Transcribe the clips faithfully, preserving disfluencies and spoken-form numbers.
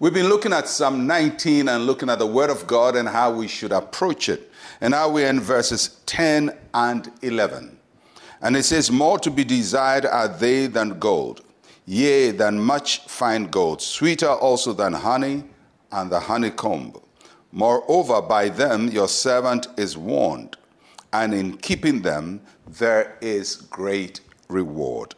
We've been looking at Psalm nineteen and looking at the Word of God and how we should approach it. And now we're in verses ten and eleven. And it says, "More to be desired are they than gold, yea, than much fine gold, sweeter also than honey and the honeycomb. Moreover, by them your servant is warned, and in keeping them there is great reward."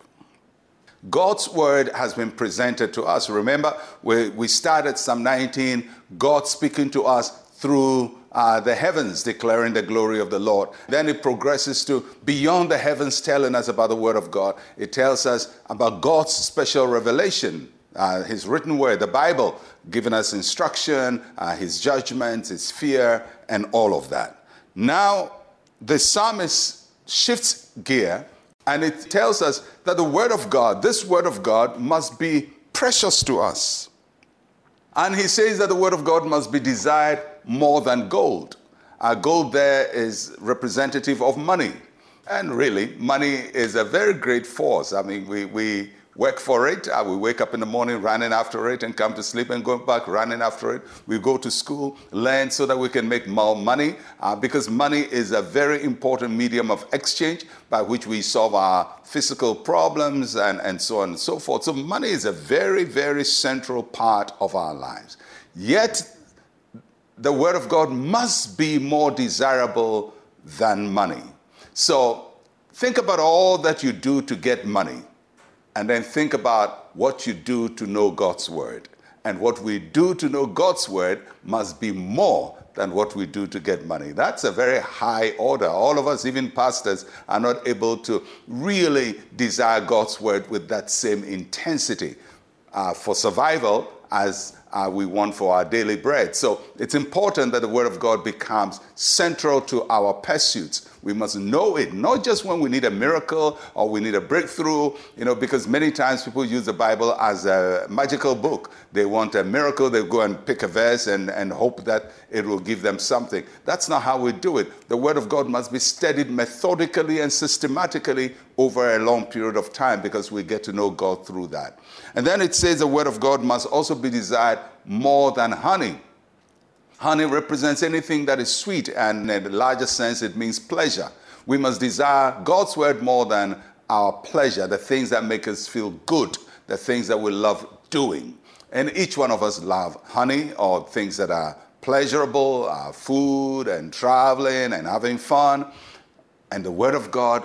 God's word has been presented to us. Remember, we, we started Psalm nineteen, God speaking to us through uh, the heavens, declaring the glory of the Lord. Then it progresses to beyond the heavens, telling us about the word of God. It tells us about God's special revelation, uh, his written word, the Bible, giving us instruction, uh, his judgments, his fear, and all of that. Now, the psalmist shifts gear, and it tells us that the word of God, this word of God, must be precious to us. And he says that the word of God must be desired more than gold. Uh, gold there is representative of money. And really, money is a very great force. I mean, we, we work for it. Uh, we wake up in the morning running after it and come to sleep and go back running after it. We go to school, learn so that we can make more money uh, because money is a very important medium of exchange by which we solve our physical problems and, and so on and so forth. So money is a very, very central part of our lives. Yet, the word of God must be more desirable than money. So think about all that you do to get money. And then think about what you do to know God's word. And what we do to know God's word must be more than what we do to get money. That's a very high order. All of us, even pastors, are not able to really desire God's word with that same intensity uh, for survival as uh, we want for our daily bread. So it's important that the word of God becomes central to our pursuits. We must know it, not just when we need a miracle or we need a breakthrough, you know, because many times people use the Bible as a magical book. They want a miracle, they go and pick a verse and, and hope that it will give them something. That's not how we do it. The word of God must be studied methodically and systematically over a long period of time because we get to know God through that. And then it says the word of God must also be desired more than honey. Honey represents anything that is sweet, and in the larger sense, it means pleasure. We must desire God's word more than our pleasure, the things that make us feel good, the things that we love doing. And each one of us love honey or things that are pleasurable, uh, food and traveling and having fun. And the word of God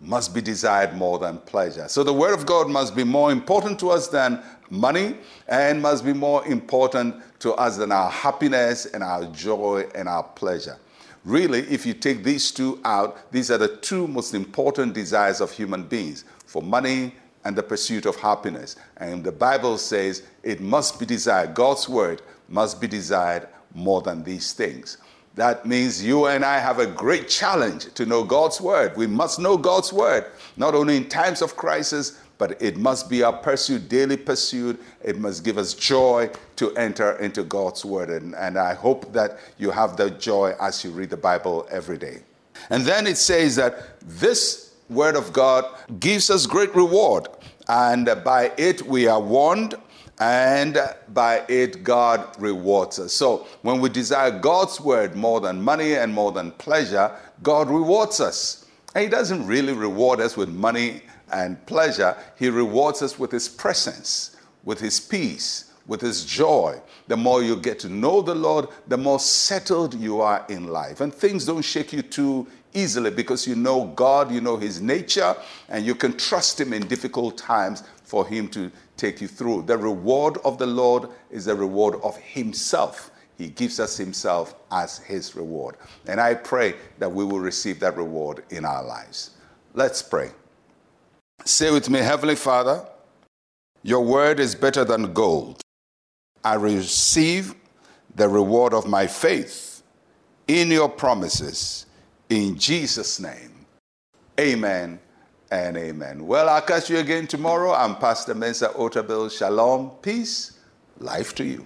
must be desired more than pleasure. So the word of God must be more important to us than money and must be more important to us than our happiness and our joy and our pleasure. Really, if you take these two out, these are the two most important desires of human beings, for money and the pursuit of happiness. And the Bible says it must be desired. God's word must be desired more than these things. That means you and I have a great challenge to know God's word. We must know God's word, not only in times of crisis, but it must be our pursuit, daily pursuit. It must give us joy to enter into God's word. And, and I hope that you have that joy as you read the Bible every day. And then it says that this word of God gives us great reward. And by it we are warned. And by it, God rewards us. So when we desire God's word more than money and more than pleasure, God rewards us. And he doesn't really reward us with money and pleasure. He rewards us with his presence, with his peace, with his joy. The more you get to know the Lord, the more settled you are in life. And things don't shake you too easily because you know God, you know his nature, and you can trust him in difficult times for him to take you through. The reward of the Lord is a reward of himself. He gives us himself as his reward. And I pray that we will receive that reward in our lives. Let's pray. Say with me, Heavenly Father, your word is better than gold. I receive the reward of my faith in your promises. In Jesus' name, amen. And amen. Well, I'll catch you again tomorrow. I'm Pastor Mensa Otabil. Shalom, peace, life to you.